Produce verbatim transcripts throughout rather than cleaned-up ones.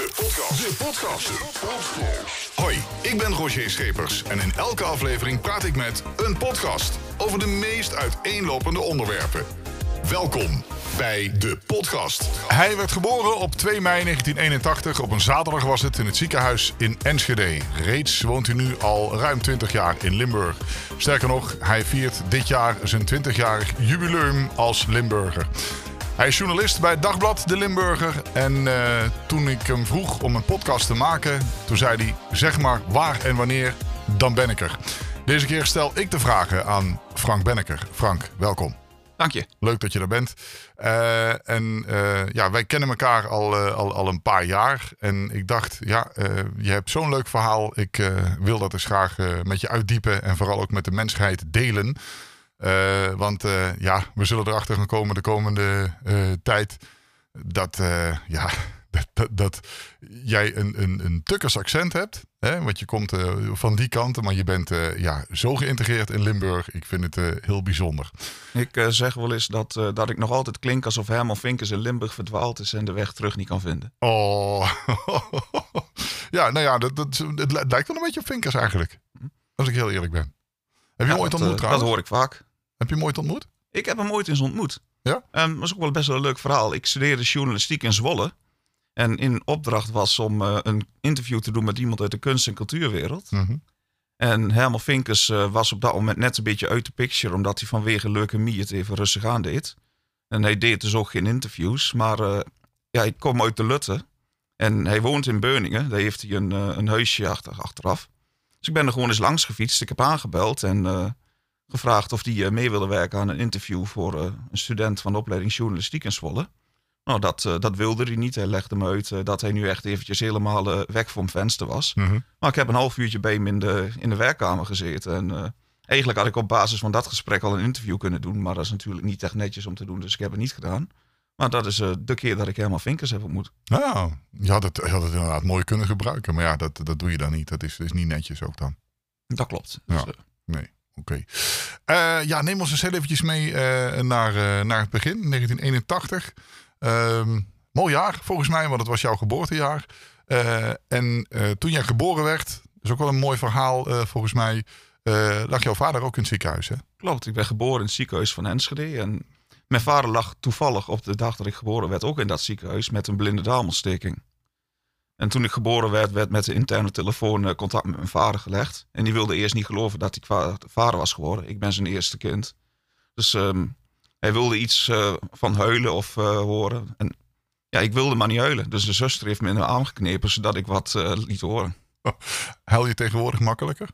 De podcast. De podcast. De podcast. Hoi, ik ben Roger Schepers en in elke aflevering praat ik met een podcast over de meest uiteenlopende onderwerpen. Welkom bij de podcast. Hij werd geboren op twee mei negentien eenentachtig. Op een zaterdag was het in het ziekenhuis in Enschede. Reeds woont hij nu al ruim twintig jaar in Limburg. Sterker nog, hij viert dit jaar zijn twintigjarig jubileum als Limburger. Hij is journalist bij het Dagblad, de Limburger. En uh, toen ik hem vroeg om een podcast te maken, toen zei hij, zeg maar waar en wanneer, dan ben ik er. Deze keer stel ik de vragen aan Frank Benneker. Frank, welkom. Dank je. Leuk dat je er bent. Uh, en uh, ja, wij kennen elkaar al, uh, al, al een paar jaar. En ik dacht, ja, uh, je hebt zo'n leuk verhaal. Ik uh, wil dat eens graag uh, met je uitdiepen en vooral ook met de mensheid delen. Uh, want uh, ja, we zullen erachter gaan komen de komende uh, tijd dat, uh, ja, dat, dat, dat jij een, een, een tukkers accent hebt. Hè? Want je komt uh, van die kant, maar je bent uh, ja, zo geïntegreerd in Limburg. Ik vind het uh, heel bijzonder. Ik uh, zeg wel eens dat, uh, dat ik nog altijd klink alsof Herman Finkers in Limburg verdwaald is en de weg terug niet kan vinden. Oh, ja, nou ja, dat, dat, het lijkt wel een beetje op Finkers eigenlijk. Als ik heel eerlijk ben. Heb je hem ja, ooit ontmoet uh, trouwens? Dat hoor ik vaak. Heb je hem ooit ontmoet? Ik heb hem ooit eens ontmoet. Ja? Um, dat is ook wel best wel een leuk verhaal. Ik studeerde journalistiek in Zwolle. En in opdracht was om uh, een interview te doen met iemand uit de kunst- en cultuurwereld. Mm-hmm. En Herman Finkers uh, was op dat moment net een beetje uit de picture. Omdat hij vanwege leukemie het even rustig aan deed. En hij deed dus ook geen interviews. Maar uh, ja, ik kom uit de Lutte. En hij woont in Beuningen. Daar heeft hij een, uh, een huisje achter, achteraf. Dus ik ben er gewoon eens langs gefietst. Ik heb aangebeld en uh, gevraagd of die uh, mee wilde werken aan een interview voor uh, een student van de opleiding journalistiek in Zwolle. Nou, dat, uh, dat wilde hij niet. Hij legde me uit uh, dat hij nu echt eventjes helemaal uh, weg voor mijn venster was. Mm-hmm. Maar ik heb een half uurtje bij hem in de, in de werkkamer gezeten. En uh, eigenlijk had ik op basis van dat gesprek al een interview kunnen doen. Maar dat is natuurlijk niet echt netjes om te doen, dus ik heb het niet gedaan. Maar dat is uh, de keer dat ik helemaal Finkers heb ontmoet. Nou, je had het, je had het inderdaad mooi kunnen gebruiken. Maar ja, dat, dat doe je dan niet. Dat is, is niet netjes ook dan. Dat klopt. Dus, ja. uh, nee, oké. Okay. Uh, ja, neem ons eens heel eventjes mee uh, naar, uh, naar het begin. negentien eenentachtig. Uh, mooi jaar volgens mij, want het was jouw geboortejaar. Uh, en uh, toen jij geboren werd, is ook wel een mooi verhaal uh, volgens mij. Uh, lag jouw vader ook in het ziekenhuis, hè? Klopt, ik ben geboren in het ziekenhuis van Enschede en... Mijn vader lag toevallig op de dag dat ik geboren werd ook in dat ziekenhuis met een blinde darmontsteking. En toen ik geboren werd, werd met de interne telefoon contact met mijn vader gelegd. En die wilde eerst niet geloven dat ik vader was geworden. Ik ben zijn eerste kind. Dus um, hij wilde iets uh, van huilen of uh, horen. En ja, ik wilde maar niet huilen. Dus de zuster heeft me in de arm geknepen zodat ik wat uh, liet horen. Oh, huil je tegenwoordig makkelijker?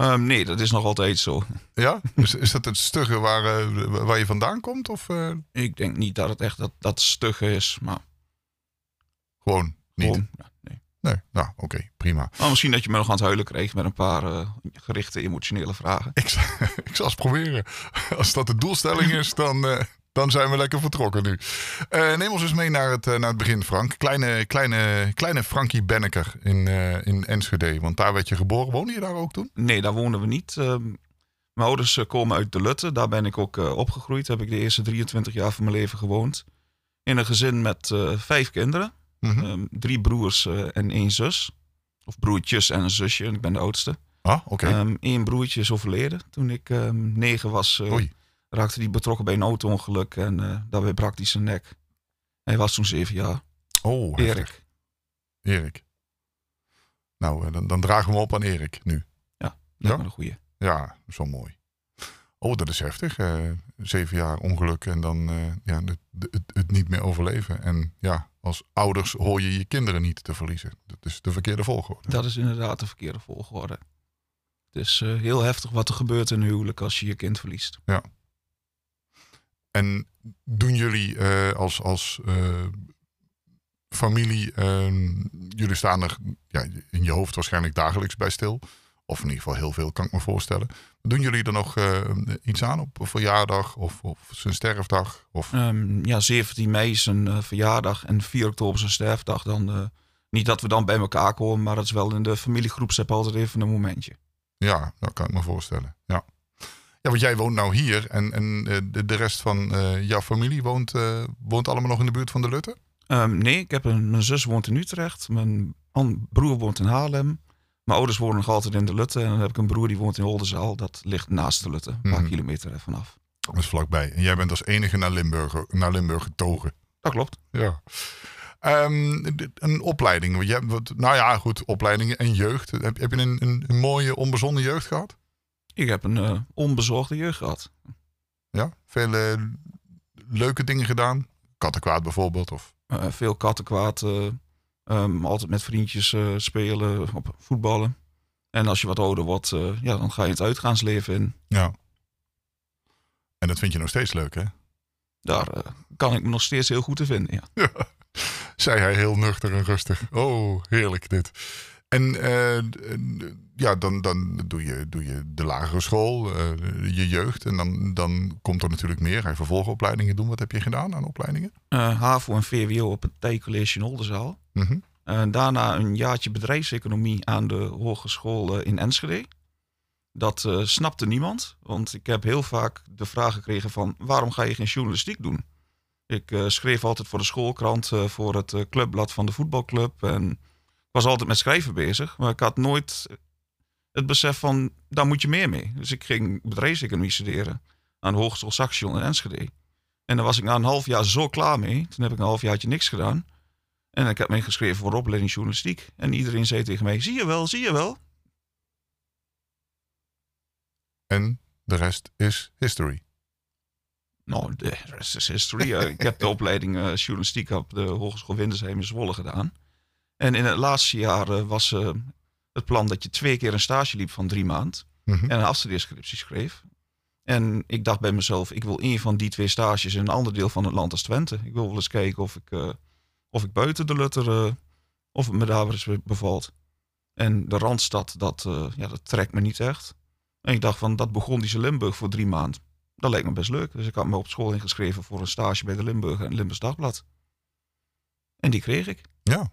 Um, nee, dat is nog altijd zo. Ja? Is, is dat het stugge waar, uh, waar je vandaan komt? Of, uh... Ik denk niet dat het echt dat, dat stugge is, maar... Gewoon niet? Gewoon, ja, nee. nee. Nou, oké, okay, prima. Nou, misschien dat je me nog aan het huilen kreeg met een paar uh, gerichte emotionele vragen. Ik, ik zal eens proberen. Als dat de doelstelling is, dan, uh, dan zijn we lekker vertrokken nu. Uh, neem ons eens mee naar het, uh, naar het begin, Frank. Kleine, kleine, kleine Frankie Benneker in, uh, in Enschede. Want daar werd je geboren. Woonde je daar ook toen? Nee, daar woonden we niet. Uh, mijn ouders uh, komen uit de Lutte. Daar ben ik ook uh, opgegroeid. Daar heb ik de eerste drieëntwintig jaar van mijn leven gewoond. In een gezin met uh, vijf kinderen. Mm-hmm. um, drie broers uh, en één zus. Of broertjes en een zusje. Ik ben de oudste. Ah, oké. Okay. Um, Eén broertje is overleden toen ik um, negen was. Uh, Oei. Raakte hij betrokken bij een auto-ongeluk en uh, daarbij brak hij zijn nek. Hij was toen zeven jaar. Oh, Erik. Heftig. Erik. Nou, uh, dan, dan dragen we op aan Erik nu. Ja, dat is een goeie. Ja, zo mooi. Oh, dat is heftig. Uh, zeven jaar ongeluk en dan uh, ja, het, het, het niet meer overleven. En ja, als ouders hoor je je kinderen niet te verliezen. Dat is de verkeerde volgorde. Dat is inderdaad de verkeerde volgorde. Het is uh, heel heftig wat er gebeurt in een huwelijk als je je kind verliest. Ja. En doen jullie uh, als, als uh, familie, uh, jullie staan er ja, in je hoofd waarschijnlijk dagelijks bij stil. Of in ieder geval heel veel, kan ik me voorstellen. Doen jullie er nog uh, iets aan op een verjaardag of, of zijn sterfdag? Of... Um, ja, zeventien mei is een uh, verjaardag en vier oktober zijn sterfdag. Dan, uh, niet dat we dan bij elkaar komen, maar dat is wel in de familiegroepsapp altijd even een momentje. Ja, dat kan ik me voorstellen, ja. Ja, want jij woont nou hier en, en de rest van uh, jouw familie woont, uh, woont allemaal nog in de buurt van de Lutte? Um, nee, ik heb een, mijn zus woont in Utrecht. Mijn broer woont in Haarlem. Mijn ouders wonen nog altijd in de Lutte. En dan heb ik een broer die woont in Oldenzaal. Dat ligt naast de Lutte, een paar mm-hmm. kilometer er vanaf. Dat is vlakbij. En jij bent als enige naar Limburg, naar Limburg getogen. Dat klopt. Ja. Um, een opleiding. Je hebt, nou ja, goed, opleidingen en jeugd. Heb, heb je een, een mooie, onbezonnen jeugd gehad? Ik heb een uh, onbezorgde jeugd gehad. Ja? Veel uh, leuke dingen gedaan? Kattenkwaad bijvoorbeeld? Of? Uh, veel kattenkwaad. Uh, um, altijd met vriendjes uh, spelen, op, voetballen. En als je wat ouder wordt, uh, ja, dan ga je het uitgaansleven in. Ja. En dat vind je nog steeds leuk, hè? Daar uh, kan ik me nog steeds heel goed in vinden, ja. Ja. Zei hij heel nuchter en rustig. Oh, heerlijk dit. En uh, ja, dan, dan doe, je, doe je de lagere school, uh, je jeugd. En dan, dan komt er natuurlijk meer. Ga je vervolgopleidingen doen. Wat heb je gedaan aan opleidingen? Uh, H A V O en V W O op het Tij-College in Oldenzaal. Mm-hmm. uh, daarna een jaartje bedrijfseconomie aan de hogeschool uh, in Enschede. Dat uh, snapte niemand. Want ik heb heel vaak de vraag gekregen van... waarom ga je geen journalistiek doen? Ik uh, schreef altijd voor de schoolkrant, uh, voor het uh, clubblad van de voetbalclub. En ik was altijd met schrijven bezig. Maar ik had nooit het besef van, daar moet je meer mee. Dus ik ging bedrijfseconomie studeren aan de Hogeschool Saxion in Enschede. En daar was ik na een half jaar zo klaar mee. Toen heb ik een halfjaartje niks gedaan. En ik heb me ingeschreven voor de opleiding journalistiek. En iedereen zei tegen mij, zie je wel, zie je wel. En de rest is history. Nou, de rest is history. Ik heb de opleiding uh, journalistiek op de Hogeschool Windersheim in Zwolle gedaan. En in het laatste jaar uh, was uh, het plan dat je twee keer een stage liep van drie maanden. Mm-hmm. En een afstudeerscriptie schreef. En ik dacht bij mezelf, ik wil één van die twee stages in een ander deel van het land als Twente. Ik wil wel eens kijken of ik, uh, of ik buiten de Lutter, uh, of het me daar wel eens bevalt. En de Randstad, dat, uh, ja, dat trekt me niet echt. En ik dacht van, dat begon die Limburg voor drie maanden. Dat leek me best leuk. Dus ik had me op school ingeschreven voor een stage bij de Limburger en Limburgs Dagblad. En die kreeg ik. Ja.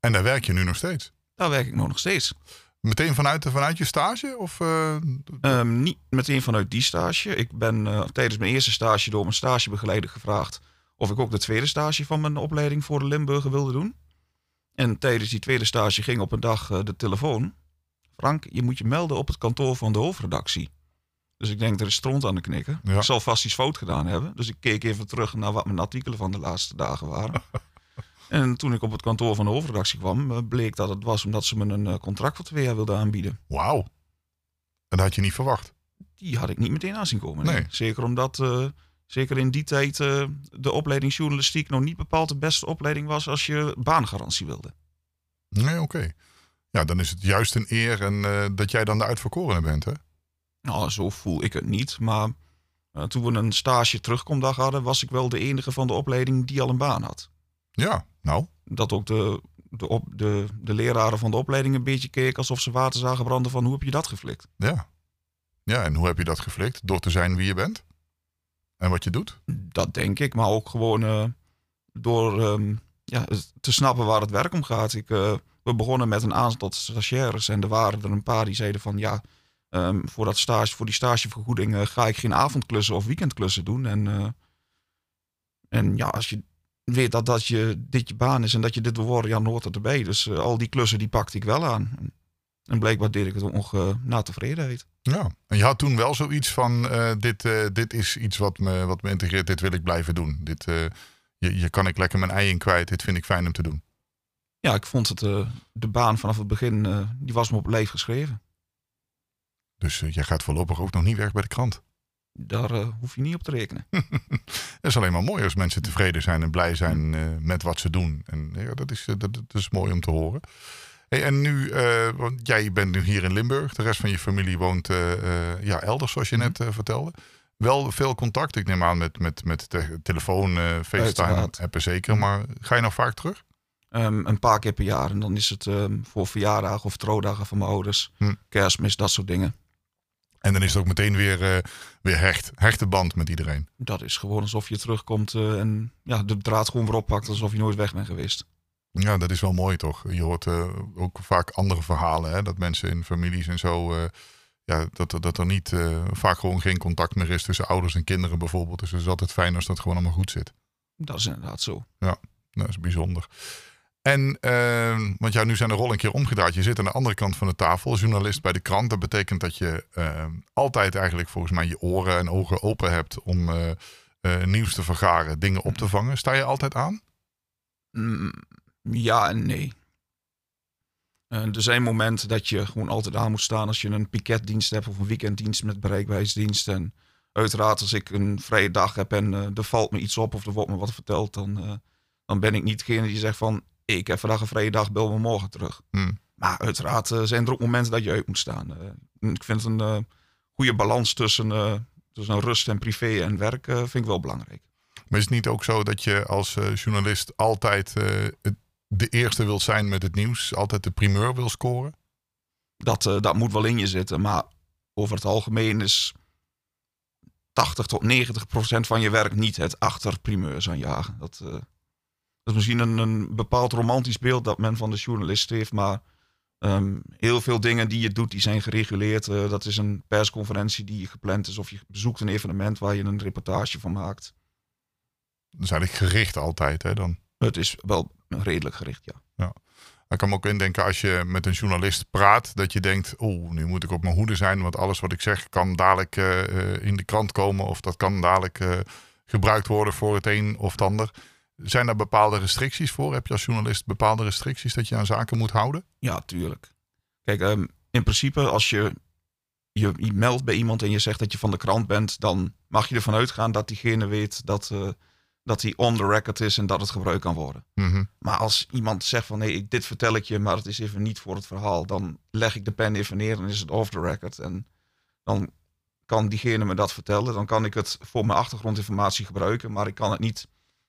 En daar werk je nu nog steeds? Daar werk ik nu nog steeds. Meteen vanuit, vanuit je stage? Of, uh... um, niet meteen vanuit die stage. Ik ben uh, tijdens mijn eerste stage door mijn stagebegeleider gevraagd... of ik ook de tweede stage van mijn opleiding voor de Limburger wilde doen. En tijdens die tweede stage ging op een dag uh, de telefoon. Frank, je moet je melden op het kantoor van de hoofdredactie. Dus ik denk, er is stront aan de knikken. Ja. Ik zal vast iets fout gedaan hebben. Dus ik keek even terug naar wat mijn artikelen van de laatste dagen waren. En toen ik op het kantoor van de hoofdredactie kwam... bleek dat het was omdat ze me een contract voor twee jaar wilden aanbieden. Wauw. En dat had je niet verwacht? Die had ik niet meteen aanzien komen. Nee. Nee. Zeker omdat, uh, zeker in die tijd... Uh, de opleiding journalistiek nog niet bepaald de beste opleiding was... als je baangarantie wilde. Nee, oké. Okay. Ja, dan is het juist een eer en, uh, dat jij dan de uitverkorene bent, hè? Nou, zo voel ik het niet. Maar uh, toen we een stage terugkomdag hadden... was ik wel de enige van de opleiding die al een baan had. Ja, nou. Dat ook de, de, op, de, de leraren van de opleiding een beetje keken... alsof ze water zagen branden van hoe heb je dat geflikt? Ja. Ja, en hoe heb je dat geflikt? Door te zijn wie je bent? En wat je doet? Dat denk ik, maar ook gewoon uh, door um, ja, te snappen waar het werk om gaat. Ik, uh, we begonnen met een aantal stagiaires... en er waren er een paar die zeiden van... ja. Um, voor, dat stage, voor die stagevergoeding uh, ga ik geen avondklussen of weekendklussen doen. En, uh, en ja, als je weet dat, dat je, dit je baan is en dat je dit wil worden, ja, hoort dat erbij. Dus uh, al die klussen die pakte ik wel aan. En blijkbaar deed ik het nog uh, na tevredenheid. Ja, en je had toen wel zoiets van, uh, dit, uh, dit is iets wat me, wat me integreert, dit wil ik blijven doen. Dit, uh, je, je kan ik lekker mijn ei in kwijt, dit vind ik fijn om te doen. Ja, ik vond het, uh, de baan vanaf het begin, uh, die was me op lijf geschreven. Dus uh, jij gaat voorlopig ook nog niet weg bij de krant. Daar uh, hoef je niet op te rekenen. Het is alleen maar mooi als mensen tevreden zijn en blij zijn uh, met wat ze doen. En ja, dat, is, uh, dat, dat is mooi om te horen. Hey, en nu, uh, want jij bent nu hier in Limburg. De rest van je familie woont uh, uh, ja, elders, zoals je net uh, vertelde. Wel veel contact, ik neem aan, met, met, met te- telefoon, uh, FaceTime, appen zeker. Maar ga je nog vaak terug? Um, een paar keer per jaar. En dan is het um, voor verjaardagen of trouwdagen van mijn ouders. Hmm. Kerstmis, dat soort dingen. En dan is het ook meteen weer, uh, weer hecht. Hechte band met iedereen. Dat is gewoon alsof je terugkomt uh, en ja, de draad gewoon weer oppakt. Alsof je nooit weg bent geweest. Ja, dat is wel mooi toch. Je hoort uh, ook vaak andere verhalen. Hè? Dat mensen in families en zo... Uh, ja, dat, dat er niet uh, vaak gewoon geen contact meer is tussen ouders en kinderen bijvoorbeeld. Dus het is altijd fijn als dat gewoon allemaal goed zit. Dat is inderdaad zo. Ja. Nou, dat is bijzonder. En, uh, want ja, nu zijn de rollen een keer omgedraaid. Je zit aan de andere kant van de tafel, journalist bij de krant. Dat betekent dat je uh, altijd eigenlijk volgens mij je oren en ogen open hebt om uh, uh, nieuws te vergaren, dingen op te vangen. Sta je altijd aan? Mm, ja en nee. Uh, er zijn momenten dat je gewoon altijd aan moet staan als je een piketdienst hebt of een weekenddienst met bereikbaarheidsdienst. En uiteraard als ik een vrije dag heb en uh, er valt me iets op of er wordt me wat verteld, dan, uh, dan ben ik niet degene die zegt van ik heb vandaag een vrije dag, bel me morgen terug. Hmm. Maar uiteraard uh, zijn er ook momenten dat je uit moet staan. Uh, ik vind een uh, goede balans tussen, uh, tussen rust en privé en werk uh, vind ik wel belangrijk. Maar is het niet ook zo dat je als uh, journalist altijd uh, de eerste wilt zijn met het nieuws? Altijd de primeur wil scoren? Dat, uh, dat moet wel in je zitten. Maar over het algemeen is tachtig tot negentig procent van je werk niet het achter primeurs aan jagen. Dat, uh, dat is misschien een, een bepaald romantisch beeld dat men van de journalist heeft. Maar um, heel veel dingen die je doet, die zijn gereguleerd. Uh, dat is een persconferentie die gepland is. Of je bezoekt een evenement waar je een reportage van maakt. Dat is eigenlijk gericht altijd, hè, dan? Het is wel redelijk gericht, ja. Ja. Ik kan me ook indenken als je met een journalist praat, dat je denkt, oh, nu moet ik op mijn hoede zijn, want alles wat ik zeg kan dadelijk uh, in de krant komen of dat kan dadelijk uh, gebruikt worden voor het een of het ander. Zijn daar bepaalde restricties voor? Heb je als journalist bepaalde restricties dat je aan zaken moet houden? Ja, tuurlijk. Kijk, um, in principe als je je meldt bij iemand en je zegt dat je van de krant bent, dan mag je ervan uitgaan dat diegene weet dat... Uh, dat hij on the record is en dat het gebruikt kan worden. Mm-hmm. Maar als iemand zegt van... nee, dit vertel ik je, maar het is even niet voor het verhaal... dan leg ik de pen even neer en is het off the record. En dan kan diegene me dat vertellen. Dan kan ik het voor mijn achtergrondinformatie gebruiken... maar ik kan het niet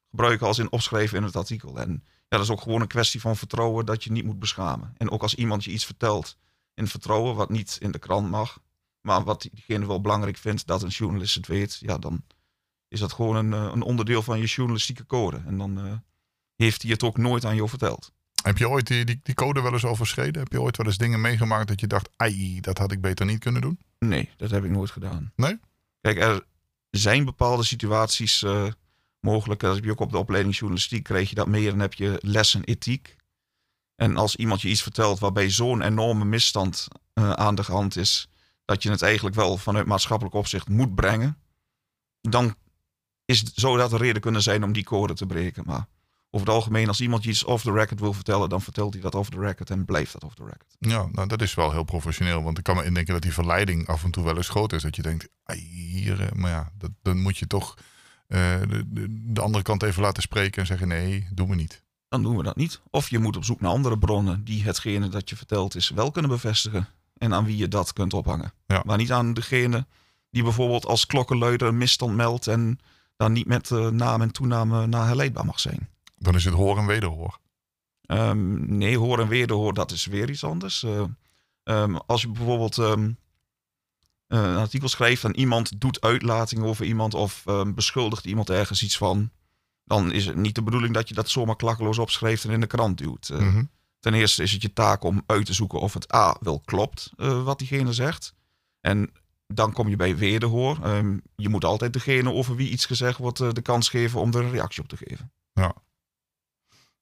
gebruiken als in opschrijven in het artikel. En ja, dat is ook gewoon een kwestie van vertrouwen... dat je niet moet beschamen. En ook als iemand je iets vertelt in vertrouwen... wat niet in de krant mag... maar wat diegene wel belangrijk vindt... dat een journalist het weet, ja dan... is dat gewoon een, een onderdeel van je journalistieke code. En dan uh, heeft hij het ook nooit aan jou verteld. Heb je ooit die, die, die code wel eens overschreden? Heb je ooit wel eens dingen meegemaakt dat je dacht... ai, dat had ik beter niet kunnen doen? Nee, dat heb ik nooit gedaan. Nee? Kijk, er zijn bepaalde situaties uh, mogelijk. Dat heb je ook op de opleiding journalistiek. Kreeg je dat mee, dan heb je lessen ethiek. En als iemand je iets vertelt waarbij zo'n enorme misstand uh, aan de hand is... dat je het eigenlijk wel vanuit maatschappelijk opzicht moet brengen... dan... is zou dat een reden kunnen zijn om die code te breken. Maar over het algemeen, als iemand iets off the record wil vertellen... dan vertelt hij dat off the record en blijft dat off the record. Ja, nou, dat is wel heel professioneel. Want ik kan me indenken dat die verleiding af en toe wel eens groot is. Dat je denkt, hier, maar ja, dat, dan moet je toch uh, de, de andere kant even laten spreken... en zeggen, nee, doen we niet. Dan doen we dat niet. Of je moet op zoek naar andere bronnen... die hetgene dat je verteld is wel kunnen bevestigen... en aan wie je dat kunt ophangen. Ja. Maar niet aan degene die bijvoorbeeld als klokkenluider een misstand meldt... en dan niet met uh, naam en toename uh, naar herleidbaar mag zijn. Dan is het hoor en wederhoor. Um, nee, hoor en wederhoor, dat is weer iets anders. Uh, um, als je bijvoorbeeld um, uh, een artikel schrijft... en iemand doet uitlating over iemand... of um, beschuldigt iemand ergens iets van... dan is het niet de bedoeling dat je dat zomaar klakkeloos opschrijft... en in de krant duwt. Uh, mm-hmm. Ten eerste is het je taak om uit te zoeken of het A wel klopt... Uh, wat diegene zegt. En... dan kom je bij wederhoor. Um, je moet altijd degene over wie iets gezegd wordt uh, de kans geven om er een reactie op te geven. Ja,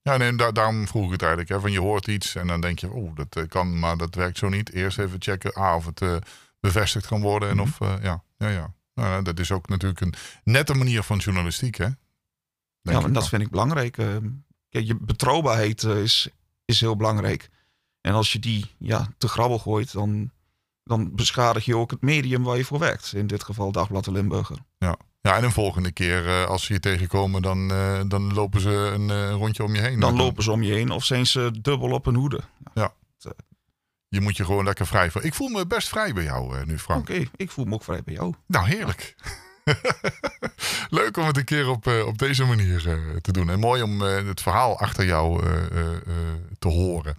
ja nee, da- daarom vroeg ik het eigenlijk. Hè? Van je hoort iets en dan denk je, oh, dat uh, kan, maar dat werkt zo niet. Eerst even checken ah, of het uh, bevestigd kan worden. En mm-hmm. of, uh, ja, ja, ja. Nou, dat is ook natuurlijk een nette manier van journalistiek. Hè? Ja, en dat vind ik belangrijk. Uh, kijk, je betrouwbaarheid uh, is, is heel belangrijk. En als je die ja, te grabbel gooit, dan... dan beschadig je ook het medium waar je voor werkt. In dit geval Dagblad de Limburger. Ja, ja en een volgende keer uh, als ze je tegenkomen... dan, uh, dan lopen ze een uh, rondje om je heen. Dan, dan lopen ze om je heen of zijn ze dubbel op hun hoede. Ja, ja. Je moet je gewoon lekker vrij voelen. Ik voel me best vrij bij jou uh, nu, Frank. Oké, okay, ik voel me ook vrij bij jou. Nou, heerlijk. Ja. Leuk om het een keer op, uh, op deze manier uh, te doen. En mooi om uh, het verhaal achter jou uh, uh, te horen.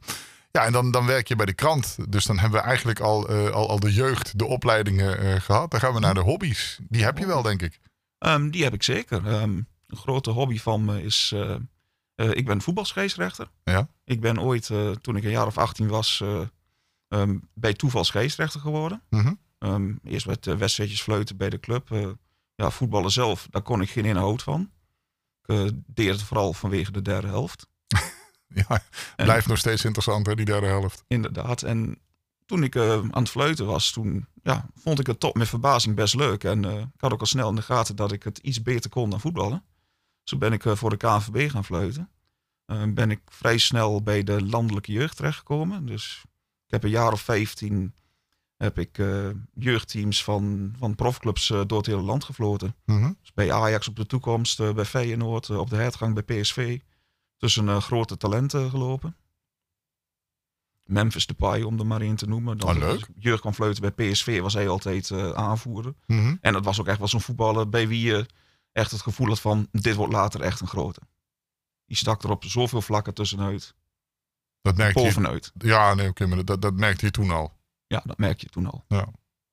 Ja, en dan, dan werk je bij de krant. Dus dan hebben we eigenlijk al, uh, al, al de jeugd, de opleidingen uh, gehad. Dan gaan we naar de hobby's. Die heb je wel, denk ik. Um, die heb ik zeker. Um, een grote hobby van me is... Uh, uh, ik ben voetbalscheidsrechter. Ja. Ik ben ooit, uh, toen ik een jaar of achttien was... Uh, um, bij toeval scheidsrechter geworden. Mm-hmm. Um, eerst werd uh, wedstrijdjes fluiten bij de club. Uh, ja, voetballen zelf, daar kon ik geen inhoud van. uh, deed het vooral vanwege de derde helft. Ja, blijft en, nog steeds interessant, hè, die derde helft. Inderdaad. En toen ik uh, aan het fluiten was, toen ja, vond ik het top met verbazing best leuk. En uh, ik had ook al snel in de gaten dat ik het iets beter kon dan voetballen. Zo ben ik uh, voor de K N V B gaan fluiten. Uh, ben ik vrij snel bij de landelijke jeugd terechtgekomen. Dus ik heb een jaar of vijftien heb ik uh, jeugdteams van, van profclubs uh, door het hele land gefloten. Mm-hmm. Dus bij Ajax op de toekomst, uh, bij Feyenoord, uh, op de hertgang bij P S V. Tussen uh, grote talenten gelopen. Memphis Depay, om er maar één te noemen. Dan oh, jeugd kwam fluiten bij P S V, was hij altijd uh, aanvoerder. Mm-hmm. En dat was ook echt wel zo'n voetballer bij wie je echt het gevoel had van... dit wordt later echt een grote. Die stak er op zoveel vlakken tussenuit. Dat merkte je vanuit. Ja, nee, oké, maar dat, dat merkte je toen al. Ja, dat merk je toen al. Ja,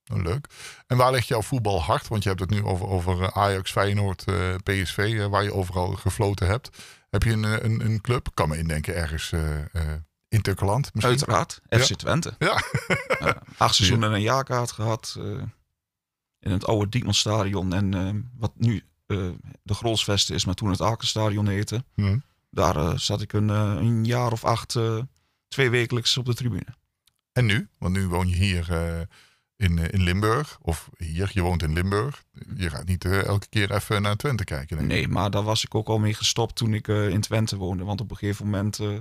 leuk. En waar ligt jouw voetbalhart? Want je hebt het nu over, over Ajax, Feyenoord, uh, P S V, uh, waar je overal gefloten hebt. Heb je een, een, een club? Kan me indenken ergens uh, uh, in Turkeland misschien? Uiteraard, F C ja. Twente. Ja. uh, acht seizoenen en een jaarkaart gehad. Uh, in het oude Diekmansstadion. En uh, wat nu uh, de Grolsvesten is, maar toen het Akenstadion heette. Hmm. Daar uh, zat ik een, uh, een jaar of acht, uh, twee wekelijks op de tribune. En nu? Want nu woon je hier uh, in, in Limburg. Of hier, je woont in Limburg. Je gaat niet uh, elke keer even naar Twente kijken. Denk ik. Nee, maar daar was ik ook al mee gestopt toen ik uh, in Twente woonde. Want op een gegeven moment uh,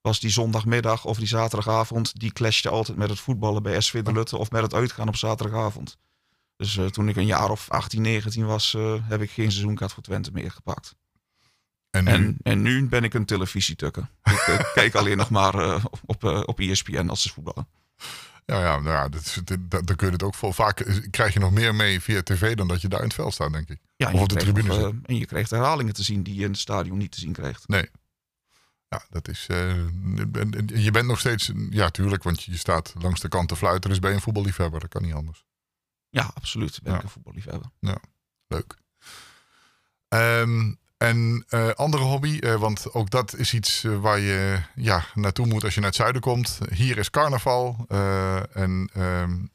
was die zondagmiddag of die zaterdagavond... die clashte altijd met het voetballen bij S V de Lutte... of met het uitgaan op zaterdagavond. Dus uh, toen ik een jaar of achttien, negentien was... Uh, heb ik geen seizoenkaart voor Twente meer gepakt. En nu, en, en nu ben ik een televisietukker. Ik uh, kijk alleen nog maar uh, op, uh, op E S P N als ze voetballen. Ja, ja, nou ja dat, dat, dat, dat kun je het ook voor. Vaak krijg je nog meer mee via tv dan dat je daar in het veld staat, denk ik. Ja, of op de tribune nog, uh, zit. En je krijgt herhalingen te zien die je in het stadion niet te zien krijgt. Nee. Ja, dat is... Uh, je bent nog steeds... Ja, tuurlijk, want je staat langs de kant te fluiten. Dus ben je een voetballiefhebber. Dat kan niet anders. Ja, absoluut. Ben ja. ik een voetballiefhebber. Ja, leuk. Ehm... Um, En uh, andere hobby, uh, want ook dat is iets uh, waar je ja, naartoe moet als je naar het zuiden komt. Hier is carnaval uh, en um,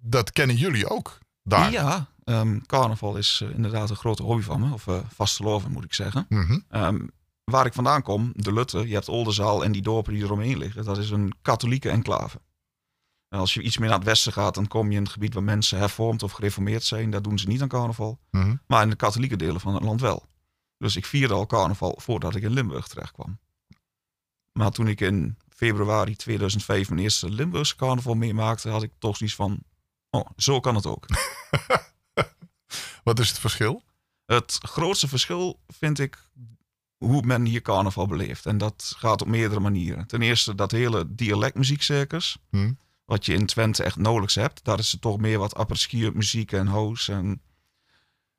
dat kennen jullie ook daar. Ja, um, carnaval is uh, inderdaad een grote hobby van me, of uh, vasteloven moet ik zeggen. Mm-hmm. um, waar ik vandaan kom, de Lutte, je hebt Oldenzaal en die dorpen die eromheen liggen. Dat is een katholieke enclave. En als je iets meer naar het westen gaat, dan kom je in het gebied waar mensen hervormd of gereformeerd zijn. Daar doen ze niet aan carnaval, mm-hmm. maar in de katholieke delen van het land wel. Dus ik vierde al carnaval voordat ik in Limburg terecht kwam. Maar toen ik in februari tweeduizend vijf mijn eerste Limburgse carnaval meemaakte... had ik toch zoiets van, oh, zo kan het ook. Wat is het verschil? Het grootste verschil vind ik hoe men hier carnaval beleeft. En dat gaat op meerdere manieren. Ten eerste dat hele dialectmuziekcircus, hmm. wat je in Twente echt nauwelijks hebt. Daar is het toch meer wat apres-ski muziek en house. En,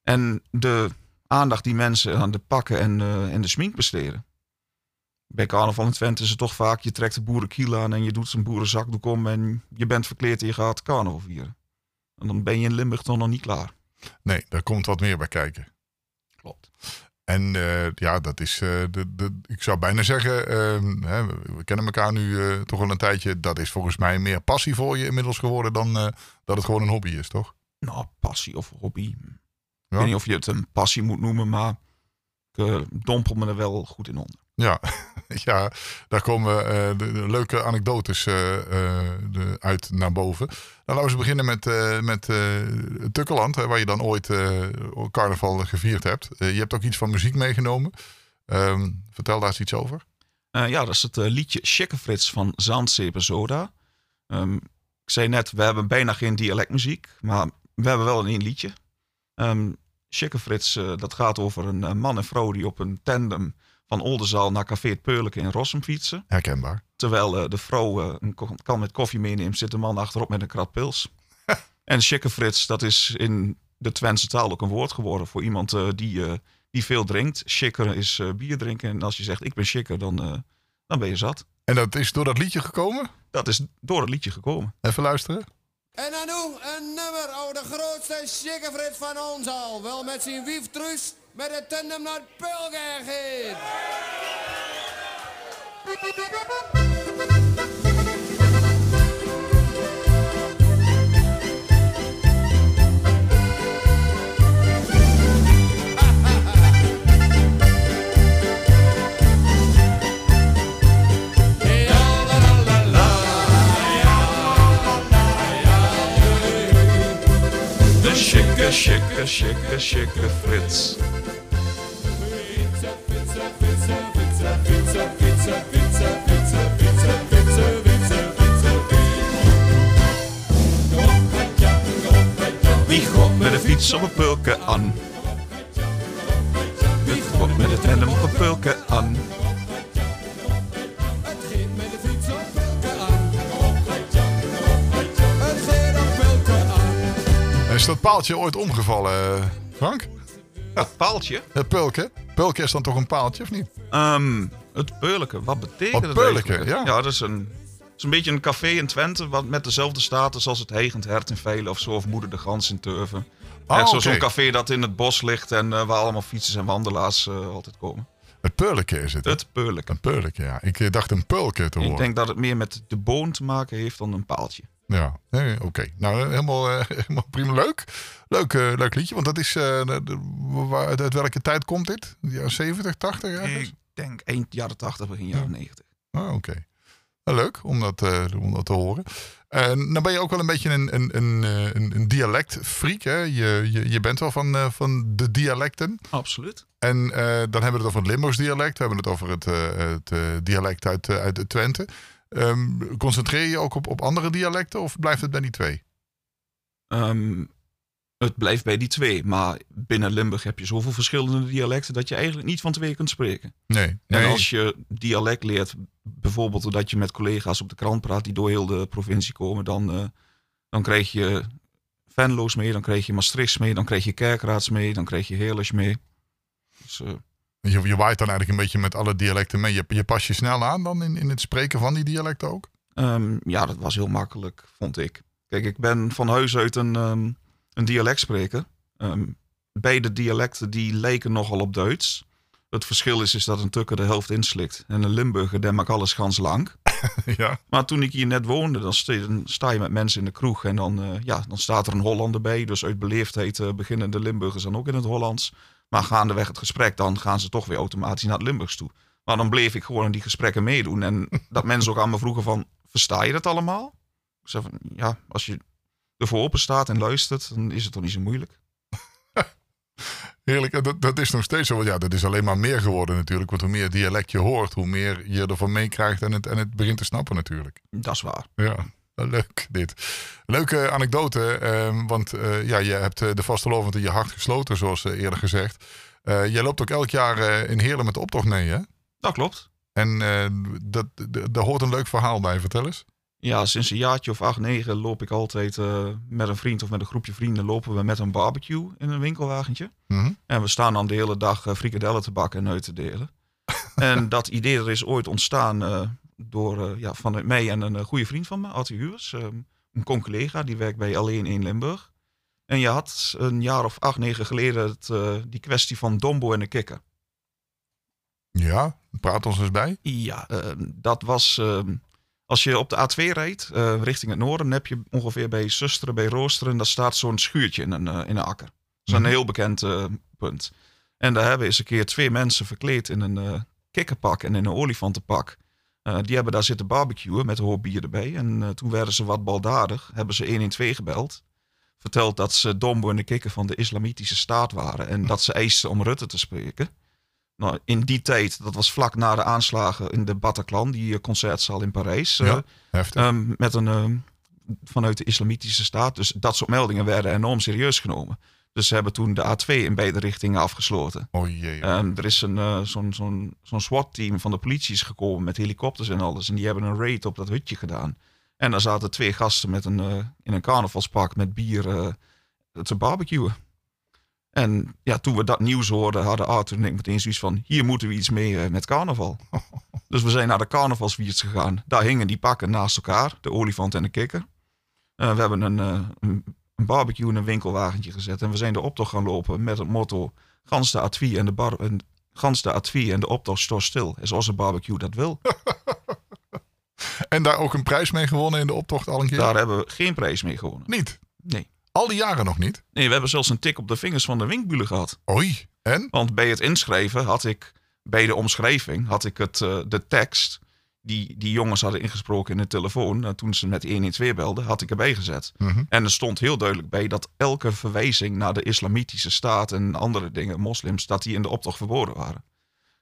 en de... aandacht die mensen aan de pakken en, uh, en de smink besteden. Bij carnaval in Twente is het toch vaak... je trekt de boerenkiel aan en je doet zijn boerenzakdoek om... en je bent verkleed en je gaat carnaval vieren. En dan ben je in Limburg toch nog niet klaar. Nee, daar komt wat meer bij kijken. Klopt. En uh, ja, dat is... Uh, de, de, ik zou bijna zeggen... Uh, hè, we kennen elkaar nu uh, toch al een tijdje... dat is volgens mij meer passie voor je inmiddels geworden... dan uh, dat het gewoon een hobby is, toch? Nou, passie of hobby... Ja. Ik weet niet of je het een passie moet noemen, maar ik uh, dompel me er wel goed in onder. Ja, ja daar komen uh, de, de leuke anekdotes uh, uh, de, uit naar boven. Nou, laten we eens beginnen met, uh, met uh, Tukkeland, hè, waar je dan ooit uh, carnaval gevierd hebt. Uh, je hebt ook iets van muziek meegenomen. Um, vertel daar eens iets over. Uh, ja, dat is het uh, liedje Sjikker Frits van Zandzeep en Soda. Um, ik zei net, we hebben bijna geen dialectmuziek, maar we hebben wel een liedje. Um, Sjikker Frits, uh, dat gaat over een uh, man en vrouw die op een tandem van Oldenzaal naar café Peulke in Rossum fietsen. Herkenbaar. Terwijl uh, de vrouw uh, een kan met koffie meeneemt, zit de man achterop met een krat pils. En Sjikker Frits, dat is in de Twentse taal ook een woord geworden voor iemand uh, die, uh, die veel drinkt. Sjikker is uh, bier drinken en als je zegt ik ben sjikker, dan, uh, dan ben je zat. En dat is door dat liedje gekomen? Dat is door het liedje gekomen. Even luisteren. En dan nu een nummer over de grootste Sjikker Frits van ons al. Wel met zijn wief Truus met het tandem naar Peulke geeft. Sjikker, Sjikker, Sjikker Frits. Pizza, pizza, pizza, pizza, pizza, pizza, pizza, pizza, pizza, pizza, pizza, pizza, pizza. Wie komt met de fiets op een Peulke aan? Wie komt met het helm op een Peulke aan? Is dat paaltje ooit omgevallen, Frank? Dat paaltje? Het Peulke. Peulke is dan toch een paaltje, of niet? Um, het Peulke, wat betekent het? Peulke, ja. Ja, dat is, een, dat is een beetje een café in Twente, wat met dezelfde status als het Hegend Hert in Velen of zo, of Moeder de Gans in Turven. Ah, okay. Zo'n zo café dat in het bos ligt en uh, waar allemaal fietsers en wandelaars uh, altijd komen. Het Peulke is het? Hè? Het Peulke. Een Peulke, ja. Ik dacht een Peulke te horen. Ik denk dat het meer met de boon te maken heeft dan een paaltje. Ja, nee, oké. Okay. Nou, helemaal, uh, helemaal prima. Leuk. Leuk, uh, leuk liedje, want dat is... Uh, de, de, waar, uit welke tijd komt dit? De jaren zeventig, tachtig? Ergens? Ik denk eind jaren tachtig, begin jaren ja. negentig. Ah, oké. Okay. Nou, leuk om dat, uh, om dat te horen. Uh, nou ben je ook wel een beetje een, een, een, een, een dialectfreak, hè? Je, je, je bent wel van, uh, van de dialecten. Absoluut. En uh, dan hebben we het over het Limburgs dialect. We hebben het over het, uh, het uh, dialect uit, uh, uit Twente. Um, concentreer je ook op, op andere dialecten of blijft het bij die twee? Um, het blijft bij die twee, maar binnen Limburg heb je zoveel verschillende dialecten dat je eigenlijk niet van twee kunt spreken. Nee, nee. En als je dialect leert, bijvoorbeeld doordat je met collega's op de krant praat die door heel de provincie komen, dan, uh, dan krijg je Venlo's mee, dan krijg je Maastrichts mee, dan krijg je Kerkraads mee, dan krijg je Heerlens mee. Dus... Uh, Je, je waait dan eigenlijk een beetje met alle dialecten mee. Je, je pas je snel aan dan in, in het spreken van die dialecten ook? Um, ja, dat was heel makkelijk, vond ik. Kijk, ik ben van huis uit een, um, een dialectspreker. Um, beide dialecten die lijken nogal op Duits. Het verschil is, is dat een Tukker de helft inslikt. En een Limburger, daar maakt alles gans lang. Ja. Maar toen ik hier net woonde, dan sta je, dan sta je met mensen in de kroeg. En dan, uh, ja, dan staat er een Hollander bij. Dus uit beleefdheid uh, beginnen de Limburgers dan ook in het Hollands. Maar gaandeweg het gesprek, dan gaan ze toch weer automatisch naar het Limburgs toe. Maar dan bleef ik gewoon in die gesprekken meedoen. En dat mensen ook aan me vroegen van, versta je dat allemaal? Ik zei van, ja, als je ervoor open staat en luistert, dan is het toch niet zo moeilijk. Heerlijk, dat, dat is nog steeds zo. Ja, dat is alleen maar meer geworden natuurlijk. Want hoe meer dialect je hoort, hoe meer je ervan meekrijgt en het, en het begint te snappen natuurlijk. Dat is waar. Ja. Leuk dit. Leuke anekdote, um, want uh, ja, je hebt de vastelovend in je hart gesloten, zoals uh, eerder gezegd. Uh, jij loopt ook elk jaar uh, in Heerlen met de optocht mee, hè? Dat klopt. En uh, dat, daar hoort een leuk verhaal bij, vertel eens. Ja, sinds een jaartje of acht, negen loop ik altijd uh, met een vriend of met een groepje vrienden lopen we met een barbecue in een winkelwagentje. Mm-hmm. En we staan dan de hele dag uh, frikadellen te bakken en uit te delen. En dat idee er is ooit ontstaan... Uh, Door uh, ja, vanuit mij en een uh, goede vriend van me, Arthur Huwers. Um, een con-collega, die werkt bij Alleen in Limburg. En je had een jaar of acht, negen geleden het, uh, die kwestie van Dombo en de kikker. Ja, praat ons eens bij. Ja, uh, dat was... Uh, als je op de A twee rijdt, uh, richting het noorden... dan heb je ongeveer bij Susteren, bij Roosteren... daar staat zo'n schuurtje in een, uh, in een akker. Dat is mm-hmm. een heel bekend uh, punt. En daar hebben eens een keer twee mensen verkleed... in een uh, kikkerpak en in een olifantenpak... Uh, die hebben daar zitten barbecuen met een hoop bier erbij. En uh, toen werden ze wat baldadig. Hebben ze één één twee gebeld. Verteld dat ze Dombo en de kikker van de Islamitische Staat waren. En dat ze eisten om Rutte te spreken. Nou, in die tijd, dat was vlak na de aanslagen in de Bataclan. Die uh, concertzaal in Parijs. Uh, ja, heftig. Um, met een, um, vanuit de Islamitische Staat. Dus dat soort meldingen werden enorm serieus genomen. Dus ze hebben toen de A twee in beide richtingen afgesloten. Oh jee. Um, er is een, uh, zo'n, zo'n, zo'n SWAT-team van de politie is gekomen met helikopters en alles. En die hebben een raid op dat hutje gedaan. En daar zaten twee gasten met een, uh, in een carnavalspak met bier uh, te barbecuen. En ja, toen we dat nieuws hoorden, hadden Arthur en ik meteen zoiets van... hier moeten we iets mee uh, met carnaval. Dus we zijn naar de carnavalswierts gegaan. Daar hingen die pakken naast elkaar, de olifant en de kikker. Uh, we hebben een... Uh, een Een barbecue in een winkelwagentje gezet. En we zijn de optocht gaan lopen met het motto... Gans de A twee en de, bar- en, gans de, A twee en de optocht stort stil. Is onze barbecue dat wil. En daar ook een prijs mee gewonnen in de optocht al een keer? Daar hebben we geen prijs mee gewonnen. Niet? Nee. Al die jaren nog niet? Nee, we hebben zelfs een tik op de vingers van de winkbulen gehad. Oei, en? Want bij het inschrijven had ik... Bij de omschrijving had ik het, uh, de tekst... die, die jongens hadden ingesproken in de telefoon. Nou, toen ze met één één twee belden, had ik erbij gezet. Mm-hmm. En er stond heel duidelijk bij dat elke verwijzing naar de islamitische staat en andere dingen, moslims, dat die in de optocht verboden waren.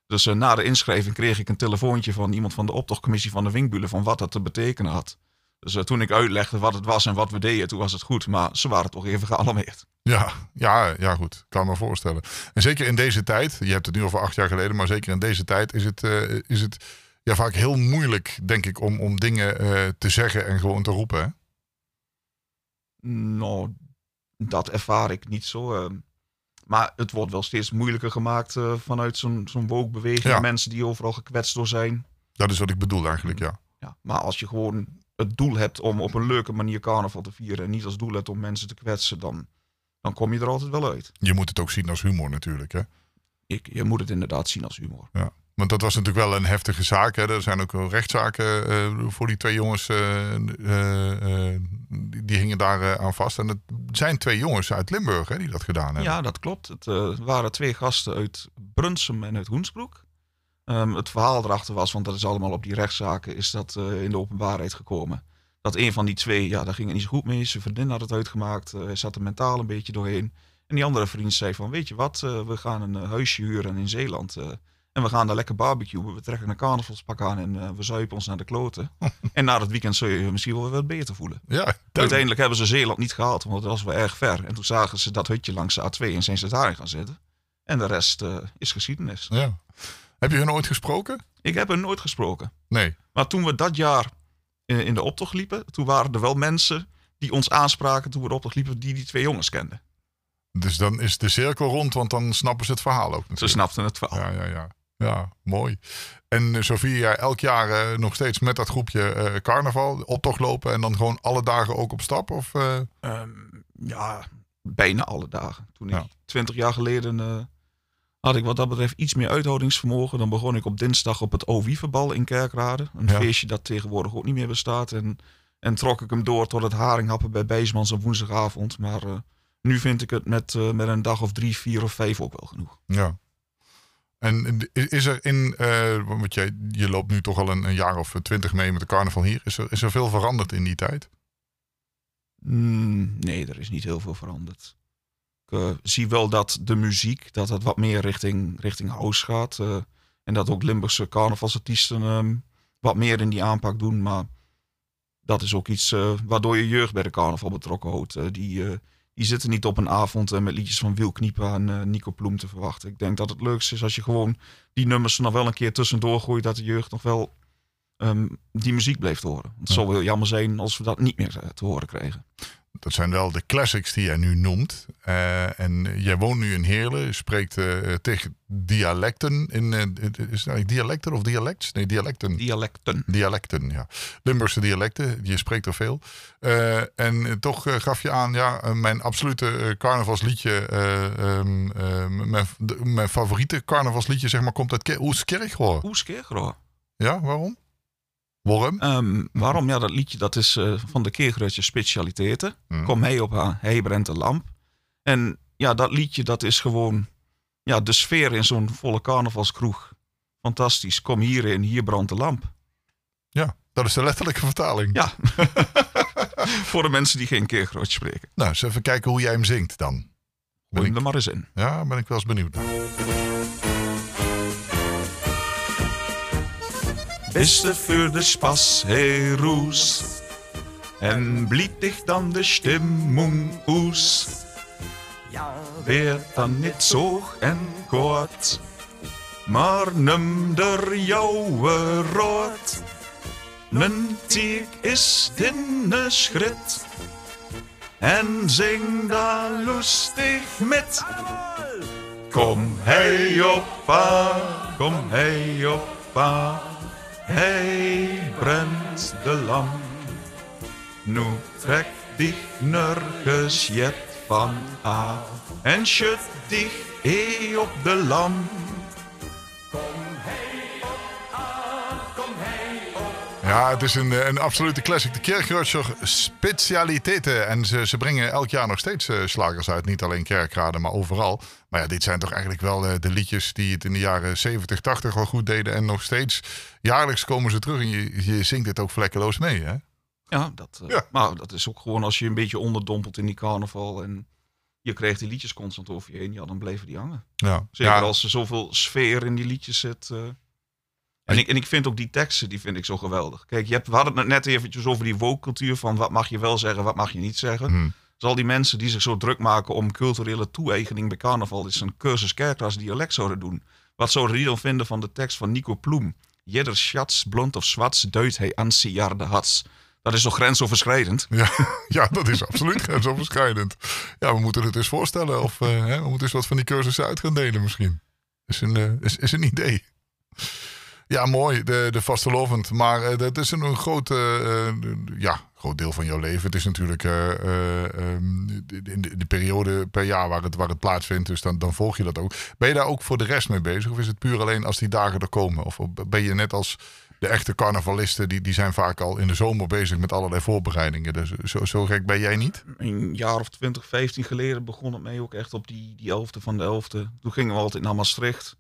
Dus uh, na de inschrijving kreeg ik een telefoontje van iemand van de optochtcommissie van de Winkbulen van wat dat te betekenen had. Dus uh, toen ik uitlegde wat het was en wat we deden, toen was het goed. Maar ze waren toch even gealarmeerd. Ja, ja, ja goed. Ik kan me voorstellen. En zeker in deze tijd, je hebt het nu over acht jaar geleden, maar zeker in deze tijd is het, uh, is het ja, vaak heel moeilijk, denk ik, om, om dingen uh, te zeggen en gewoon te roepen. Hè? Nou, dat ervaar ik niet zo. Uh, maar het wordt wel steeds moeilijker gemaakt uh, vanuit zo'n zo'n woke-beweging. Ja. Mensen die overal gekwetst door zijn. Dat is wat ik bedoel eigenlijk, ja. Ja, maar als je gewoon het doel hebt om op een leuke manier carnaval te vieren en niet als doel hebt om mensen te kwetsen, dan, dan kom je er altijd wel uit. Je moet het ook zien als humor natuurlijk, hè? Ik, je moet het inderdaad zien als humor. Ja, want dat was natuurlijk wel een heftige zaak, hè? Er zijn ook wel rechtszaken uh, voor die twee jongens. Uh, uh, uh, die hingen daar uh, aan vast. En het zijn twee jongens uit Limburg, hè, die dat gedaan hebben. Ja, dat klopt. Het uh, waren twee gasten uit Brunsum en uit Hoensbroek. Um, het verhaal erachter was, want dat is allemaal op die rechtszaken, is dat uh, in de openbaarheid gekomen. Dat een van die twee, ja, daar ging het niet zo goed mee. Zijn vriendin had het uitgemaakt. Uh, hij zat er mentaal een beetje doorheen. En die andere vriend zei van, weet je wat, uh, we gaan een uh, huisje huren in Zeeland. Uh, en we gaan daar lekker barbecuen. We trekken een carnavalspak aan en uh, we zuipen ons naar de kloten. En na dat weekend zul je je misschien wel wat beter voelen. Ja, uiteindelijk hebben ze Zeeland niet gehaald, want dat was wel erg ver. En toen zagen ze dat hutje langs de A twee en zijn ze daarin gaan zitten. En de rest uh, is geschiedenis. Ja. Heb je hun nooit gesproken? Ik heb hun nooit gesproken. Nee. Maar toen we dat jaar in de optocht liepen, toen waren er wel mensen die ons aanspraken toen we de optocht liepen, die die twee jongens kenden. Dus dan is de cirkel rond, want dan snappen ze het verhaal ook natuurlijk. Ze snapten het verhaal. Ja, ja, ja. Ja, mooi. En zo vier jij elk jaar uh, nog steeds met dat groepje uh, carnaval, optocht lopen en dan gewoon alle dagen ook op stap? Of, uh... um, ja, bijna alle dagen. Toen ik twintig jaar geleden... Uh, had ik wat dat betreft iets meer uithoudingsvermogen. Dan begon ik op dinsdag op het O-Wieverbal in Kerkrade. Een ja. feestje dat tegenwoordig ook niet meer bestaat. En, en trok ik hem door tot het haringhappen bij Bijsmans op woensdagavond. Maar uh, nu vind ik het met, uh, met een dag of drie, vier of vijf ook wel genoeg. Ja. En is er in, uh, want jij, je loopt nu toch al een, een jaar of twintig mee met de carnaval hier. Is er, is er veel veranderd in die tijd? Mm, nee, er is niet heel veel veranderd. Ik uh, zie wel dat de muziek dat dat wat meer richting, richting house gaat. Uh, en dat ook Limburgse carnavalsartiesten um, wat meer in die aanpak doen. Maar dat is ook iets uh, waardoor je jeugd bij de carnaval betrokken houdt. Uh, die, uh, die zitten niet op een avond uh, met liedjes van Wiel Kniepa en uh, Nico Ploem te verwachten. Ik denk dat het leukste is als je gewoon die nummers nog wel een keer tussendoor gooit. Dat de jeugd nog wel um, die muziek blijft horen. Want het ja. zou wel jammer zijn als we dat niet meer uh, te horen krijgen. Dat zijn wel de classics die jij nu noemt. Uh, en jij woont nu in Heerlen, spreekt uh, tegen dialecten. In, uh, is het dialecten of dialects? Nee, dialecten. Dialecten. Dialecten, ja. Limburgse dialecten, je spreekt er veel. Uh, en toch uh, gaf je aan, ja, mijn absolute uh, carnavalsliedje, uh, um, uh, mijn, de, mijn favoriete carnavalsliedje, zeg maar, komt uit Ke- Oes Kerkhoor. Oes Kerkhoor. Ja, waarom? Waarom? Um, waarom? Ja, dat liedje dat is uh, van de Keegreutjes specialiteiten. Mm. Kom hij op haar, hij brengt de lamp. En ja, dat liedje dat is gewoon ja, de sfeer in zo'n volle carnavalskroeg. Fantastisch, kom hierin, hier brandt de lamp. Ja, dat is de letterlijke vertaling. Ja, voor de mensen die geen Keegreutjes spreken. Nou, eens even kijken hoe jij hem zingt dan. Hoor hem er maar eens in. Ja, ben ik wel eens benieuwd naar. Beste für de Spaß, hey Ruß, en blieb dich dann de Stimmung aus. Ja, werd dan niet hoog en kort, maar nimm der jouwe rood. Een tiek is dinne schrit, en zing daar lustig met. Kom hey oppa, kom hey oppa. Hij brengt de lamp, nu trek dich nergens jet van af en schud dich eh op de lamp. Kom hij op af, kom hij op af. Ja, het is een, een absolute classic. De Keegreutjes specialiteiten. En ze, ze brengen elk jaar nog steeds uh, slagers uit. Niet alleen Kerkrade, maar overal. Maar ja, dit zijn toch eigenlijk wel uh, de liedjes die het in de jaren zeventig, tachtig al goed deden. En nog steeds jaarlijks komen ze terug. En je, je zingt dit ook vlekkeloos mee, hè? Ja, dat, uh, ja. Maar dat is ook gewoon als je een beetje onderdompelt in die carnaval. En je kreeg die liedjes constant over je heen. Ja, dan bleven die hangen. Ja. Zeker ja. Als ze zoveel sfeer in die liedjes zit. Uh, En ik, en ik vind ook die teksten, die vind ik zo geweldig. Kijk, je hebt, we hadden het net eventjes over die woke-cultuur van wat mag je wel zeggen, wat mag je niet zeggen. Hmm. Dus al die mensen die zich zo druk maken om culturele toe-eigening bij carnaval, is een cursus kerkras dialect zouden doen. Wat zouden die dan vinden van de tekst van Nico Ploem? Jeder schatz, blond of zwart, duidt hij aan de hats. Dat is toch grensoverschrijdend? Ja, ja, dat is absoluut grensoverschrijdend. Ja, we moeten het eens voorstellen. Of uh, hè, we moeten eens wat van die cursussen uit gaan delen misschien. Is een, uh, is, is een idee. Ja, mooi. De, de vastelovend. Maar uh, dat is een, een groot, uh, uh, ja, groot deel van jouw leven. Het is natuurlijk uh, uh, um, de, de, de periode per jaar waar het, waar het plaatsvindt. Dus dan, dan volg je dat ook. Ben je daar ook voor de rest mee bezig? Of is het puur alleen als die dagen er komen? Of ben je net als de echte carnavalisten, die, die zijn vaak al in de zomer bezig met allerlei voorbereidingen. Dus zo, zo gek ben jij niet? Een jaar of twintig, vijftien geleden begon het mee ook echt op die, die elfde van de elfde. Toen gingen we altijd naar Maastricht.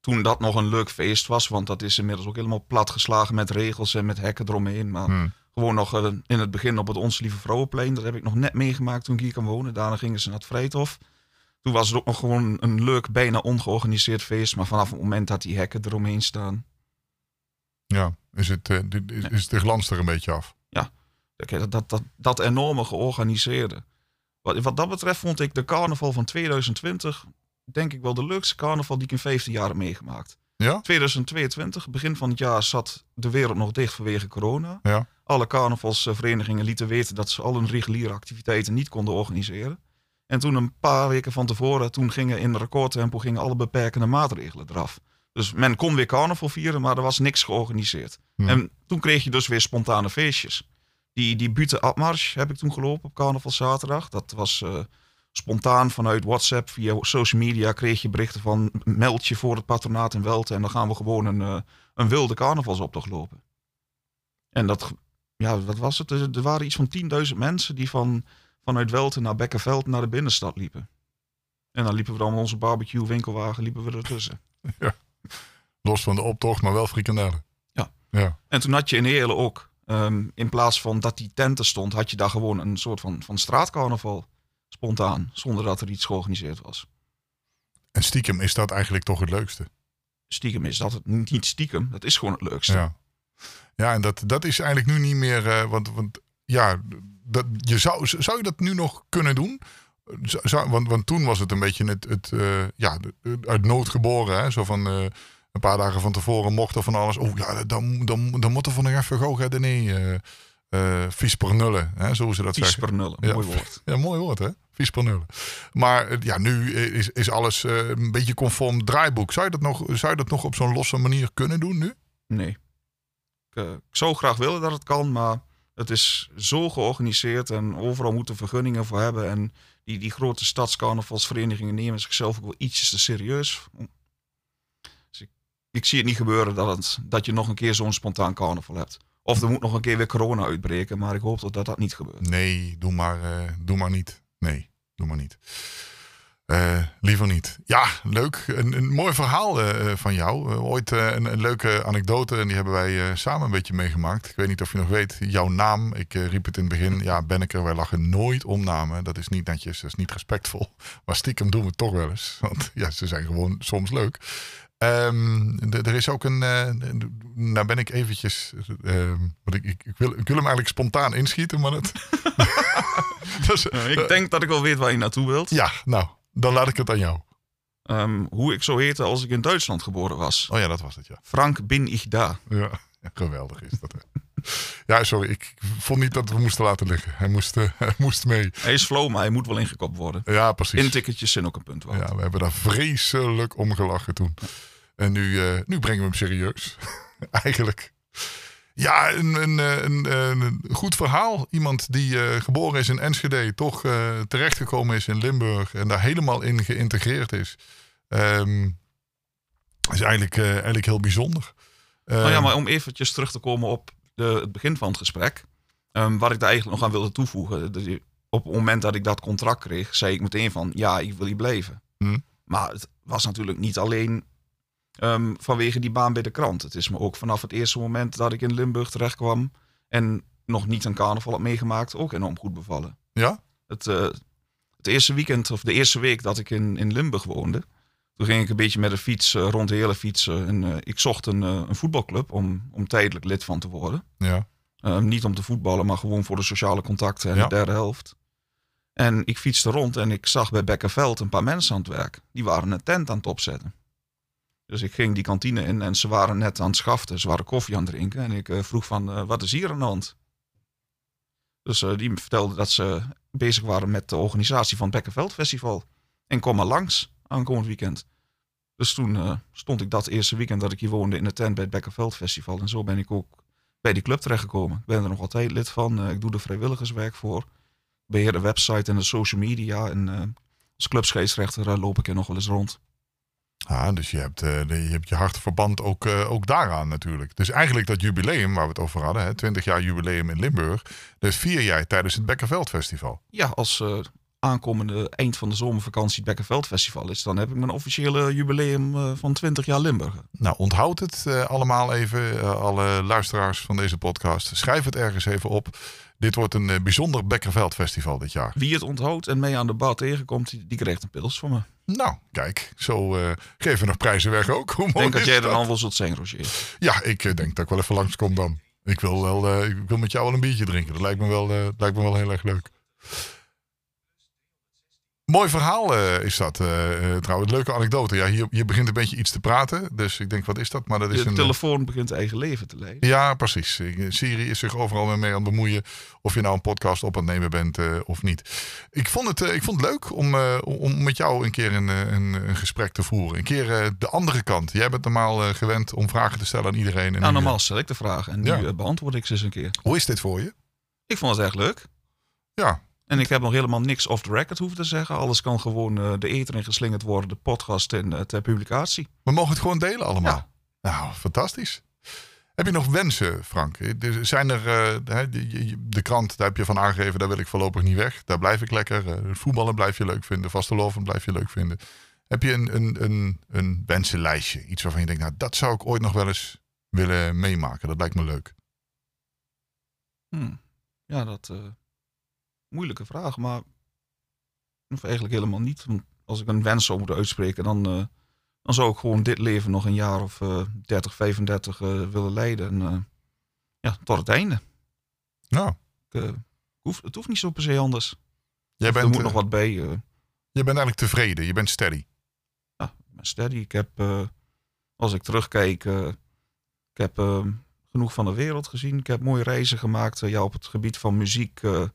Toen dat nog een leuk feest was, want dat is inmiddels ook helemaal platgeslagen met regels en met hekken eromheen. Maar hmm. gewoon nog uh, in het begin op het Onze Lieve Vrouwenplein. Dat heb ik nog net meegemaakt toen ik hier kan wonen. Daarna gingen ze naar het Vrijthof. Toen was het ook nog gewoon een leuk, bijna ongeorganiseerd feest. Maar vanaf het moment dat die hekken eromheen staan. Ja, is het, uh, is, is de glans er een beetje af? Ja, okay, dat, dat, dat, dat enorme georganiseerde. Wat, wat dat betreft vond ik de carnaval van tweeduizend twintig... denk ik wel de leukste carnaval die ik in vijftien jaar heb meegemaakt. Ja? tweeduizend tweeëntwintig, begin van het jaar, zat de wereld nog dicht vanwege corona. Ja. Alle carnavalsverenigingen lieten weten dat ze al hun reguliere activiteiten niet konden organiseren. En toen een paar weken van tevoren, toen gingen in recordtempo gingen alle beperkende maatregelen eraf. Dus men kon weer carnaval vieren, maar er was niks georganiseerd. Hm. En toen kreeg je dus weer spontane feestjes. Die, die Bute Abmarsch heb ik toen gelopen op carnavalzaterdag. Dat was... Uh, Spontaan vanuit WhatsApp, via social media kreeg je berichten van meld je voor het patronaat in Welten en dan gaan we gewoon een, uh, een wilde carnavalsoptocht lopen. En dat, ja, wat was het? Er waren iets van tienduizend mensen die van, vanuit Welten naar Bekkenveld naar de binnenstad liepen. En dan liepen we dan met onze barbecue winkelwagen liepen we ertussen. Ja, los van de optocht, maar wel frikandellen. Ja. Ja. En toen had je in Heerlen ook, um, in plaats van dat die tenten stond, had je daar gewoon een soort van, van straatcarnaval. Spontaan, zonder dat er iets georganiseerd was. En stiekem is dat eigenlijk toch het leukste? Stiekem is dat het niet stiekem, dat is gewoon het leukste. Ja, ja en dat, dat is eigenlijk nu niet meer... Uh, want, want ja, dat, je zou, zou je dat nu nog kunnen doen? Zou, want, want toen was het een beetje het, het, uh, ja, uit nood geboren. Hè? Zo van uh, een paar dagen van tevoren mocht er van alles... Oh ja, dan, dan, dan moet er van nog even gauw gaan. Nee... Uh, Uh, vies per nullen, hè, zoals ze dat vies zeggen. Vies per nullen, ja, mooi woord. Ja, mooi woord, hè? Vies per nullen. Maar ja, nu is, is alles uh, een beetje conform draaiboek. Zou je dat nog, zou je dat nog op zo'n losse manier kunnen doen nu? Nee. Ik, uh, ik zou graag willen dat het kan, maar het is zo georganiseerd en overal moeten vergunningen voor hebben. En die, die grote stadscarnavalsverenigingen nemen zichzelf ook wel ietsjes te serieus. Dus ik, ik zie het niet gebeuren dat, het, dat je nog een keer zo'n spontaan carnaval hebt. Of er moet nog een keer weer corona uitbreken. Maar ik hoop dat dat, dat niet gebeurt. Nee, doe maar, uh, doe maar niet. Nee, doe maar niet. Uh, liever niet. Ja, leuk. Een, een mooi verhaal uh, van jou. Uh, ooit uh, een, een leuke anekdote. En die hebben wij uh, samen een beetje meegemaakt. Ik weet niet of je nog weet. Jouw naam. Ik uh, riep het in het begin. Ja, Benneker. Wij lachen nooit om namen. Dat is niet netjes. Dat is niet respectvol. Maar stiekem doen we het toch wel eens. Want ja, ze zijn gewoon soms leuk. Um, er is ook een... Uh, nou ben ik eventjes... Uh, want ik, ik, ik, wil, ik wil hem eigenlijk spontaan inschieten, maar dat... dus, uh, ik denk dat ik wel weet waar je naartoe wilt. Ja, nou, dan laat ik het aan jou. Um, hoe ik zo heette als ik in Duitsland geboren was. Oh ja, dat was het, ja. Frank bin ich da. Ja, geweldig is dat. Ja, sorry, ik vond niet dat we moesten laten liggen. Hij moest, uh, hij moest mee. Hij is flow, maar hij moet wel ingekopt worden. Ja, precies. Intikketjes zijn ook een punt. Ja, we hebben daar vreselijk om gelachen toen. En nu, uh, nu brengen we hem serieus. Eigenlijk. Ja, een, een, een, een goed verhaal. Iemand die uh, geboren is in Enschede, toch uh, terechtgekomen is in Limburg en daar helemaal in geïntegreerd is. Um, is eigenlijk, uh, eigenlijk heel bijzonder. Uh, nou ja, maar om eventjes terug te komen op de, het begin van het gesprek. Um, wat ik daar eigenlijk nog aan wilde toevoegen. Dus op het moment dat ik dat contract kreeg, zei ik meteen van, ja, ik wil hier blijven. Hmm. Maar het was natuurlijk niet alleen um, vanwege die baan bij de krant. Het is me ook vanaf het eerste moment dat ik in Limburg terecht kwam en nog niet een carnaval had meegemaakt, ook enorm goed bevallen. Ja? Het, uh, het eerste weekend of de eerste week dat ik in, in Limburg woonde, toen ging ik een beetje met de fiets uh, rond de hele fietsen. En uh, ik zocht een, uh, een voetbalclub om, om tijdelijk lid van te worden. Ja. Uh, niet om te voetballen, maar gewoon voor de sociale contacten en ja. de derde helft. En ik fietste rond en ik zag bij Bekkenveld een paar mensen aan het werk. Die waren een tent aan het opzetten. Dus ik ging die kantine in en ze waren net aan het schaften. Ze waren koffie aan het drinken. En ik uh, vroeg van, uh, wat is hier aan de hand? Dus uh, die vertelde dat ze bezig waren met de organisatie van het Bekkenveld Festival. En kom maar langs aankomend weekend. Dus toen uh, stond ik dat eerste weekend dat ik hier woonde in de tent bij het Bekkenveld Festival. En zo ben ik ook bij die club terechtgekomen. Ik ben er nog altijd lid van. Uh, ik doe er vrijwilligerswerk voor. Beheer de website en de social media. En uh, als clubscheidsrechter uh, loop ik er nog wel eens rond. Ah, dus je hebt, uh, je hebt je harte verband ook, uh, ook daaraan natuurlijk. Dus eigenlijk dat jubileum waar we het over hadden, hè, twintig jaar jubileum in Limburg, dat vier jaar tijdens het Bekkenveld Festival. Ja, als uh, aankomende eind van de zomervakantie het Bekkenveld Festival is, dan heb ik mijn officiële jubileum uh, van twintig jaar Limburg. Nou, onthoud het uh, allemaal even, uh, alle luisteraars van deze podcast. Schrijf het ergens even op. Dit wordt een uh, bijzonder Bekkenveld Festival dit jaar. Wie het onthoudt en mee aan de bar tegenkomt, die, die krijgt een pils van me. Nou, kijk, zo uh, geven we nog prijzen weg ook. Hoe mooi denk dat jij er dan wel zult zijn, Roger. Ja, ik uh, denk dat ik wel even langskom dan. Ik wil, wel, uh, ik wil met jou wel een biertje drinken. Dat lijkt me wel, uh, lijkt me wel heel erg leuk. Mooi verhaal uh, is dat uh, trouwens. Leuke anekdote. Ja, hier, hier begint een beetje iets te praten. Dus ik denk, wat is dat? Maar dat is de een, telefoon begint eigen leven te leiden. Ja, precies. Siri is zich overal mee aan het bemoeien. Of je nou een podcast op aan het nemen bent uh, of niet. Ik vond het, uh, ik vond het leuk om, uh, om met jou een keer een, een, een gesprek te voeren. Een keer uh, de andere kant. Jij bent normaal uh, gewend om vragen te stellen aan iedereen. En nou, nu, normaal stel ik de vragen. En nu ja. beantwoord ik ze eens een keer. Hoe is dit voor je? Ik vond het echt leuk. Ja. En ik heb nog helemaal niks off the record hoeven te zeggen. Alles kan gewoon uh, de eter in geslingerd worden, de podcast en uh, ter publicatie. We mogen het gewoon delen allemaal. Ja. Nou, fantastisch. Heb je nog wensen, Frank? Zijn er, uh, de, de krant, daar heb je van aangegeven, daar wil ik voorlopig niet weg. Daar blijf ik lekker. Uh, voetballen blijf je leuk vinden. Vastelovend blijf je leuk vinden. Heb je een, een, een, een wensenlijstje? Iets waarvan je denkt, nou, dat zou ik ooit nog wel eens willen meemaken. Dat lijkt me leuk. Hmm. Ja, dat... Uh... moeilijke vraag, maar of eigenlijk helemaal niet. Want als ik een wens zou moeten uitspreken, dan, uh, dan zou ik gewoon dit leven nog een jaar of uh, dertig, vijfendertig uh, willen leiden. En, uh, ja, tot het einde. Nou, ik, uh, hoef, het hoeft niet zo per se anders. Jij bent, er moet uh, nog wat bij. Uh, je bent eigenlijk tevreden, je bent steady. Ja, ik ben steady. Ik heb, uh, als ik terugkijk, uh, ik heb uh, genoeg van de wereld gezien. Ik heb mooie reizen gemaakt uh, ja, op het gebied van muziek. Uh,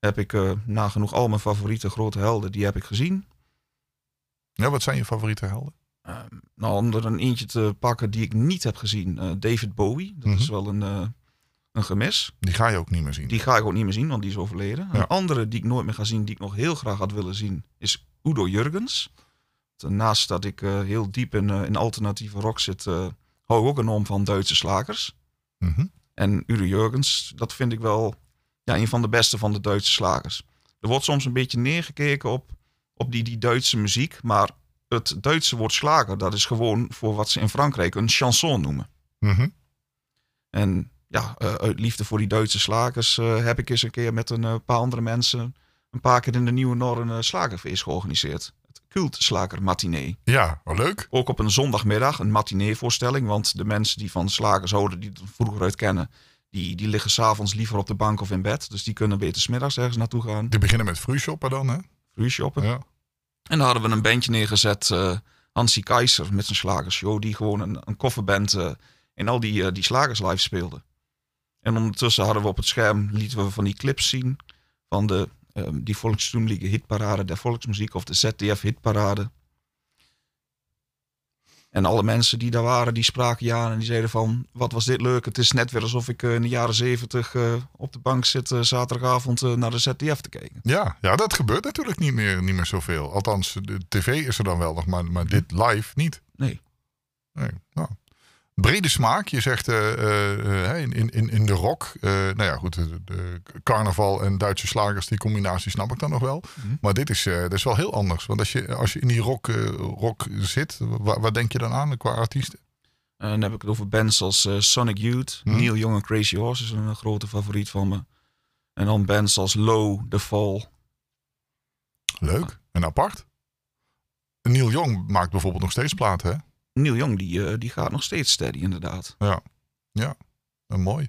Heb ik uh, nagenoeg al mijn favoriete grote helden, die heb ik gezien. Ja, wat zijn je favoriete helden? Uh, nou, om er een eentje te pakken die ik niet heb gezien. Uh, David Bowie, dat mm-hmm. is wel een, uh, een gemis. Die ga je ook niet meer zien. Die ga ik ook niet meer zien, want die is overleden. Ja. Een andere die ik nooit meer ga zien, die ik nog heel graag had willen zien, is Udo Jürgens. Naast dat ik uh, heel diep in, uh, in alternatieve rock zit, uh, hou ik ook enorm van Duitse slagers. Mm-hmm. En Udo Jürgens, dat vind ik wel... ja, een van de beste van de Duitse slagers. Er wordt soms een beetje neergekeken op, op die, die Duitse muziek. Maar het Duitse woord slager, dat is gewoon voor wat ze in Frankrijk een chanson noemen. Mm-hmm. En ja, uh, uit liefde voor die Duitse slagers uh, heb ik eens een keer met een uh, paar andere mensen... een paar keer in de Nieuwe Noord een uh, slagerfeest georganiseerd. Het cultslagermatinee. Ja, wel leuk. Ook op een zondagmiddag, een matineevoorstelling. Want de mensen die van de slagers houden, die het vroeger uit kennen... Die, die liggen s'avonds liever op de bank of in bed. Dus die kunnen beter smiddags ergens naartoe gaan. Die beginnen met vroegshoppen dan, hè? Vroegshoppen. Ja. En daar hadden we een bandje neergezet. Uh, Hansi Keizer met zijn slagershow. Die gewoon een, een kofferband uh, en al die, uh, die slagers live speelde. En ondertussen hadden we op het scherm... lieten we van die clips zien. Van de uh, die Volkstumlige hitparade der volksmuziek. Of de Z D F hitparade. En alle mensen die daar waren, die spraken ja aan en die zeiden van... wat was dit leuk, het is net weer alsof ik uh, in de jaren zeventig uh, op de bank zit... Uh, zaterdagavond uh, naar de Z D F te kijken. Ja, ja, dat gebeurt natuurlijk niet meer, niet meer zoveel. Althans, de tv is er dan wel nog, maar, maar dit live niet. Nee. Nee, nou. brede smaak. Je zegt uh, uh, in, in, in de rock. Uh, nou ja, goed. De, de carnaval en Duitse slagers, die combinatie snap ik dan nog wel. Mm. Maar dit is, uh, dit is wel heel anders. Want als je, als je in die rock, uh, rock zit, waar, waar denk je dan aan qua artiesten? Uh, dan heb ik het over bands als uh, Sonic Youth. Mm. Neil Young en Crazy Horse is een grote favoriet van me. En dan bands als Low, The Fall. Leuk en apart. Neil Young maakt bijvoorbeeld nog steeds platen, hè? Neil Young, die, uh, die gaat nog steeds steady, inderdaad. Ja, ja. En mooi.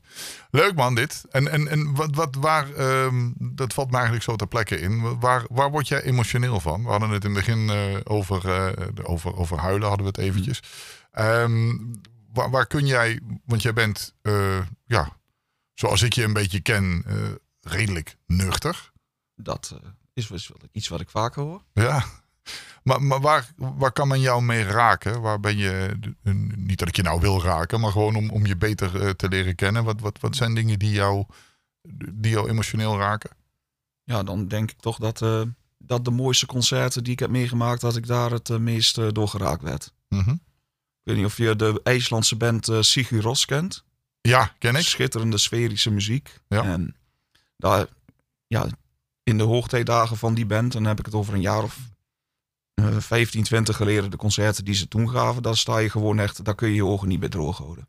Leuk man, dit. En, en, en wat, wat, waar, um, dat valt me eigenlijk zo ter plekke in. Waar, waar word jij emotioneel van? We hadden het in het begin uh, over, uh, over, over huilen, hadden we het eventjes. Um, waar, waar kun jij, want jij bent, uh, ja, zoals ik je een beetje ken, uh, redelijk nuchter. Dat uh, is, is wel iets wat ik vaker hoor. Ja. Maar, maar waar, waar kan men jou mee raken? Waar ben je, niet dat ik je nou wil raken, maar gewoon om, om je beter uh, te leren kennen. Wat, wat, wat zijn dingen die jou, die jou emotioneel raken? Ja, dan denk ik toch dat, uh, dat de mooiste concerten die ik heb meegemaakt, dat ik daar het uh, meest uh, door geraakt werd. Mm-hmm. Ik weet niet of je de IJslandse band uh, Sigur Rós kent. Ja, ken ik. Schitterende sferische muziek. Ja. En daar, ja, in de hoogtijdagen van die band, dan heb ik het over een jaar of vijftien, twintig geleden, de concerten die ze toen gaven, daar sta je gewoon echt, daar kun je je ogen niet bij droog houden.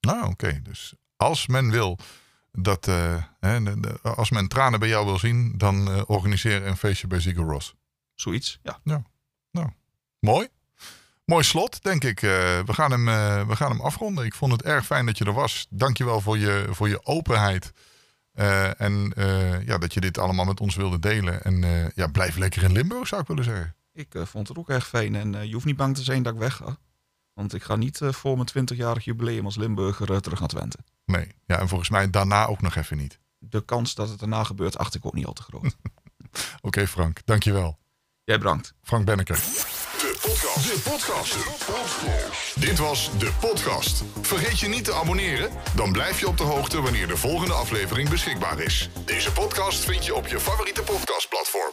Nou, oké. Okay. Dus als men wil dat, uh, hè, de, de, als men tranen bij jou wil zien, dan uh, organiseer een feestje bij Sigur Rós. Zoiets, ja. Ja. Nou, mooi. Mooi slot, denk ik. Uh, we, gaan hem, uh, we gaan hem afronden. Ik vond het erg fijn dat je er was. Dankjewel voor je, voor je openheid. Uh, en uh, ja, dat je dit allemaal met ons wilde delen. En uh, ja, blijf lekker in Limburg, zou ik willen zeggen. Ik uh, vond het ook echt fijn. En uh, je hoeft niet bang te zijn dat ik weg ga. Want ik ga niet uh, voor mijn twintigjarig jubileum als Limburger uh, terug naar Twente. Nee, ja, en volgens mij daarna ook nog even niet. De kans dat het daarna gebeurt acht ik ook niet al te groot. Oké, okay, Frank, dankjewel. Jij bedankt. Frank Benneker. De podcast. De podcast. De podcast. Dit was De Podcast. Vergeet je niet te abonneren. Dan blijf je op de hoogte wanneer de volgende aflevering beschikbaar is. Deze podcast vind je op je favoriete podcastplatform.